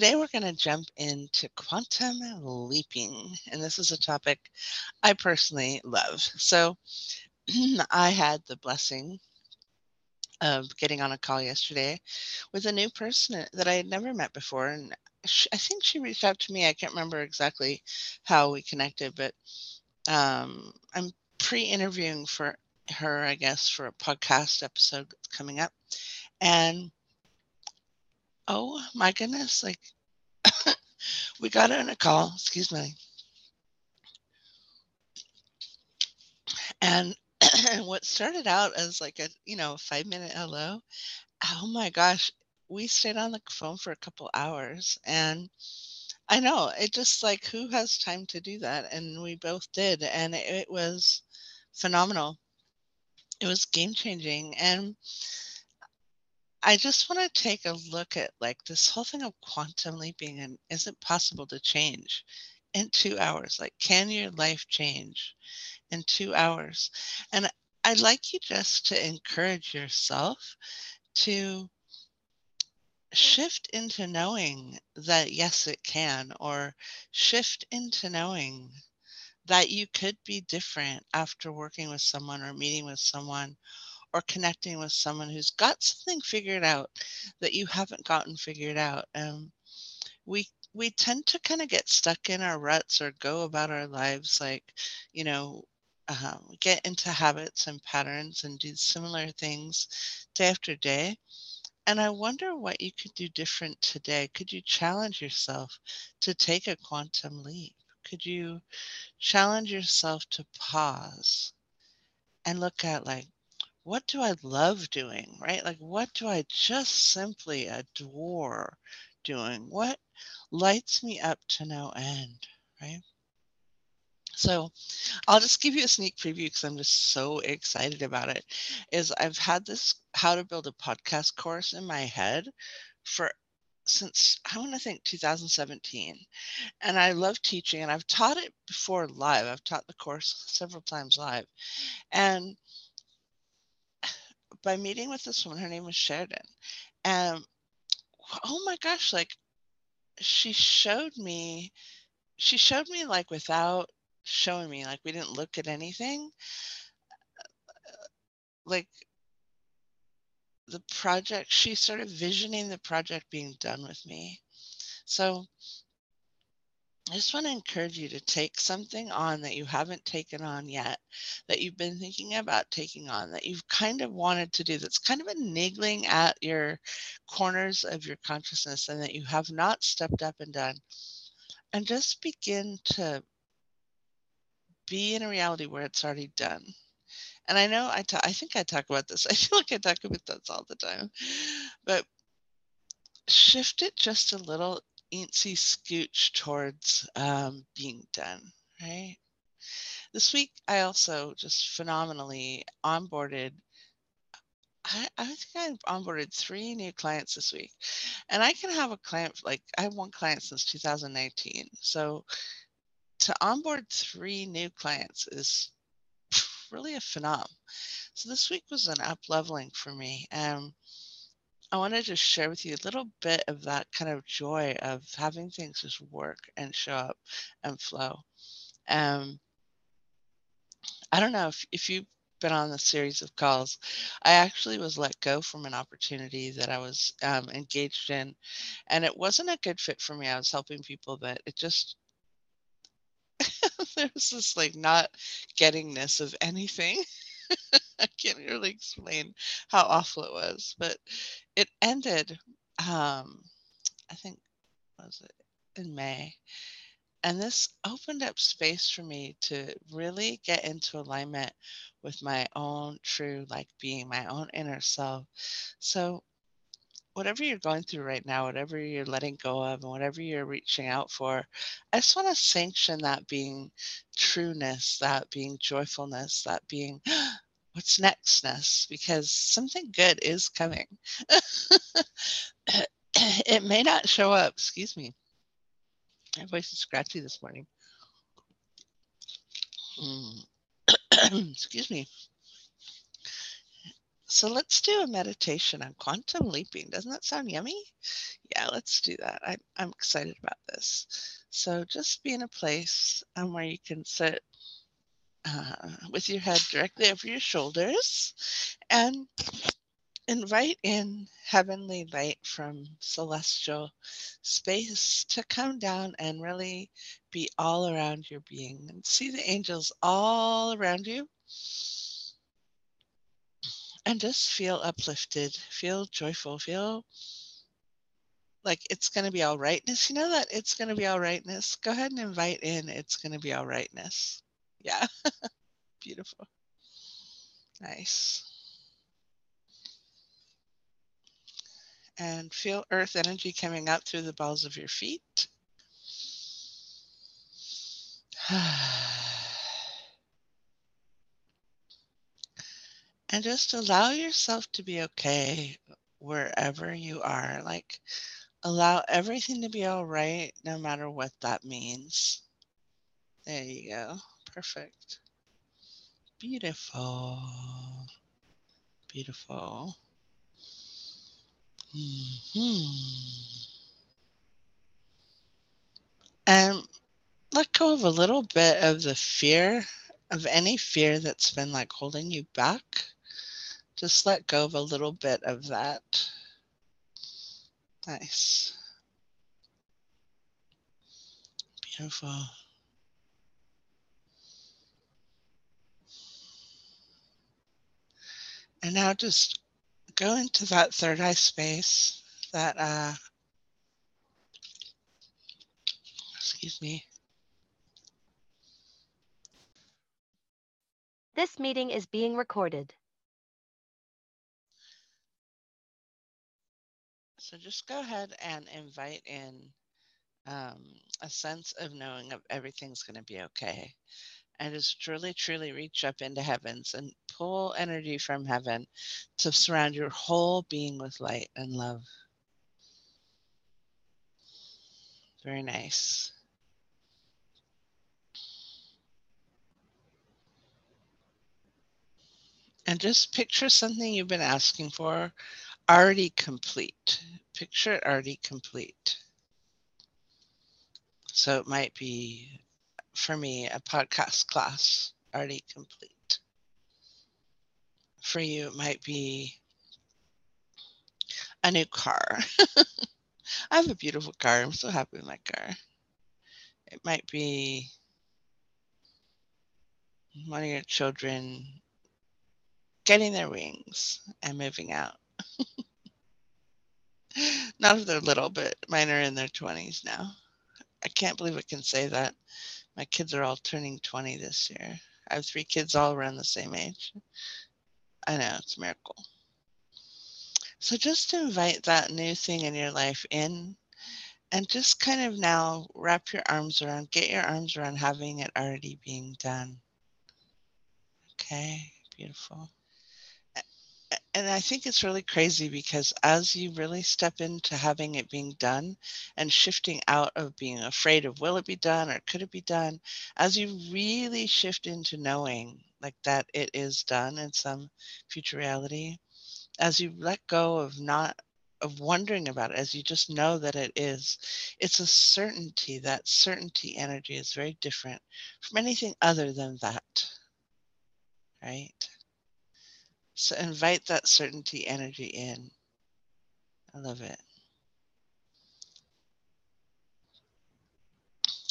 Today we're going to jump into quantum leaping, and this is a topic I personally love. So I had the blessing of getting on a call yesterday with a new person that I had never met before, and I think she reached out to me. I can't remember exactly how we connected, but I'm pre-interviewing for her, I guess, for a podcast episode that's coming up, and oh my goodness, like we got on a call, excuse me. And what started out as like a, a 5-minute hello, oh my gosh, we stayed on the phone for a couple hours. And I know, it just like, who has time to do that? And we both did. And it was phenomenal. It was game changing. And I just want to take a look at like this whole thing of quantum leaping and is it possible to change in 2 hours? Like, can your life change in 2 hours? And I'd like you just to encourage yourself to shift into knowing that yes, it can, or shift into knowing that you could be different after working with someone or meeting with someone, or connecting with someone who's got something figured out that you haven't gotten figured out. We tend to kind of get stuck in our ruts or go about our lives like, get into habits and patterns and do similar things day after day. And I wonder what you could do different today. Could you challenge yourself to take a quantum leap? Could you challenge yourself to pause and look at like, what do I love doing, right? Like, what do I just simply adore doing? What lights me up to no end, right? So I'll just give you a sneak preview because I'm just so excited about it. Is I've had this how to build a podcast course in my head since I want to think 2017, and I love teaching, and I've taught it before live. I've taught the course several times live, and by meeting with this woman, her name was Sheridan. Oh my gosh, like she showed me like without showing me, like we didn't look at anything. Like the project, she started visioning the project being done with me. So I just want to encourage you to take something on that you haven't taken on yet, that you've been thinking about taking on, that you've kind of wanted to do, that's kind of been niggling at your corners of your consciousness and that you have not stepped up and done. And just begin to be in a reality where it's already done. And I know I think I talk about this. I feel like I talk about this all the time. But shift it just a little eensy scooch towards being done, right? This week, I also just phenomenally onboarded, I think I onboarded 3 new clients this week. And I can have a client, like I have one client since 2019. So to onboard 3 new clients is really a phenom. So this week was an up-leveling for me. I want to just share with you a little bit of that kind of joy of having things just work and show up and flow. I don't know if you've been on the series of calls. I actually was let go from an opportunity that I was engaged in, and it wasn't a good fit for me. I was helping people, but it just, there's this like not gettingness of anything. I can't really explain how awful it was, but it ended, I think, was it in May? And this opened up space for me to really get into alignment with my own true, like being my own inner self. So whatever you're going through right now, whatever you're letting go of and whatever you're reaching out for, I just want to sanction that being trueness, that being joyfulness, that being what's nextness, because something good is coming. It may not show up. Excuse me. My voice is scratchy this morning. Excuse me. So let's do a meditation on quantum leaping. Doesn't that sound yummy? Yeah, let's do that. I'm excited about this. So just be in a place where you can sit with your head directly over your shoulders and invite in heavenly light from celestial space to come down and really be all around your being and see the angels all around you. And just feel uplifted, feel joyful, feel like it's going to be all rightness. You know that it's going to be all rightness. Go ahead and invite in it's going to be all rightness. Yeah, beautiful. Nice. And feel earth energy coming up through the balls of your feet. And just allow yourself to be okay wherever you are. Like, allow everything to be all right, no matter what that means. There you go. Perfect. Beautiful. Beautiful. And let go of a little bit of the fear, of any fear that's been like holding you back. Just let go of a little bit of that. Nice. Beautiful. And now just go into that third eye space, that, excuse me. This meeting is being recorded. So just go ahead and invite in a sense of knowing that everything's going to be okay. And just truly, truly reach up into heavens and pull energy from heaven to surround your whole being with light and love. Very nice. And just picture something you've been asking for already complete. Picture it already complete. So it might be, for me, a podcast class already complete. For you, it might be a new car. I have a beautiful car. I'm so happy with my car. It might be one of your children getting their wings and moving out. Not if they're little, but mine are in their 20s now. I can't believe I can say that. My kids are all turning 20 this year. I have 3 kids all around the same age. I know, it's a miracle. So just invite that new thing in your life in, and just kind of now wrap your arms around, get your arms around having it already being done. Okay, beautiful. And I think it's really crazy because as you really step into having it being done and shifting out of being afraid of will it be done or could it be done, as you really shift into knowing like that it is done in some future reality, as you let go of wondering about it, as you just know that it is, it's a certainty. That certainty energy is very different from anything other than that, right? So invite that certainty energy in. I love it.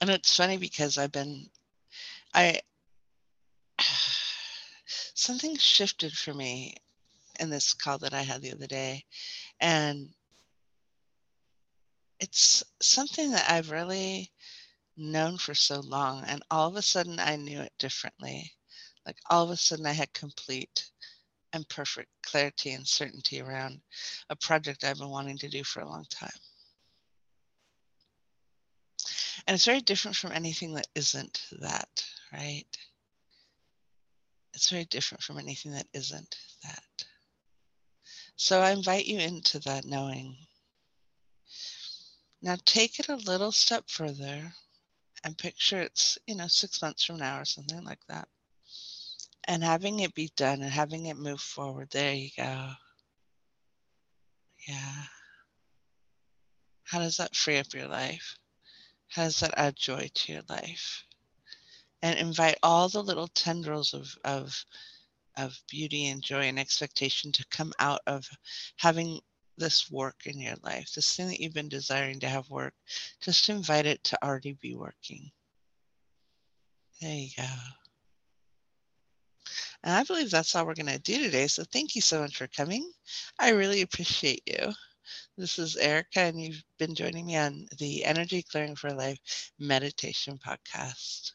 And it's funny because something shifted for me in this call that I had the other day. And it's something that I've really known for so long. And all of a sudden I knew it differently. Like all of a sudden I had complete and perfect clarity and certainty around a project I've been wanting to do for a long time. And it's very different from anything that isn't that, right? It's very different from anything that isn't that. So I invite you into that knowing. Now take it a little step further and picture it's, 6 months from now or something like that. and having it be done and having it move forward. There you go. Yeah. How does that free up your life? How does that add joy to your life? And invite all the little tendrils of beauty and joy and expectation to come out of having this work in your life, this thing that you've been desiring to have work. Just invite it to already be working. There you go. And I believe that's all we're going to do today. So thank you so much for coming. I really appreciate you. This is Erica, and you've been joining me on the Energy Clearing for Life Meditation Podcast.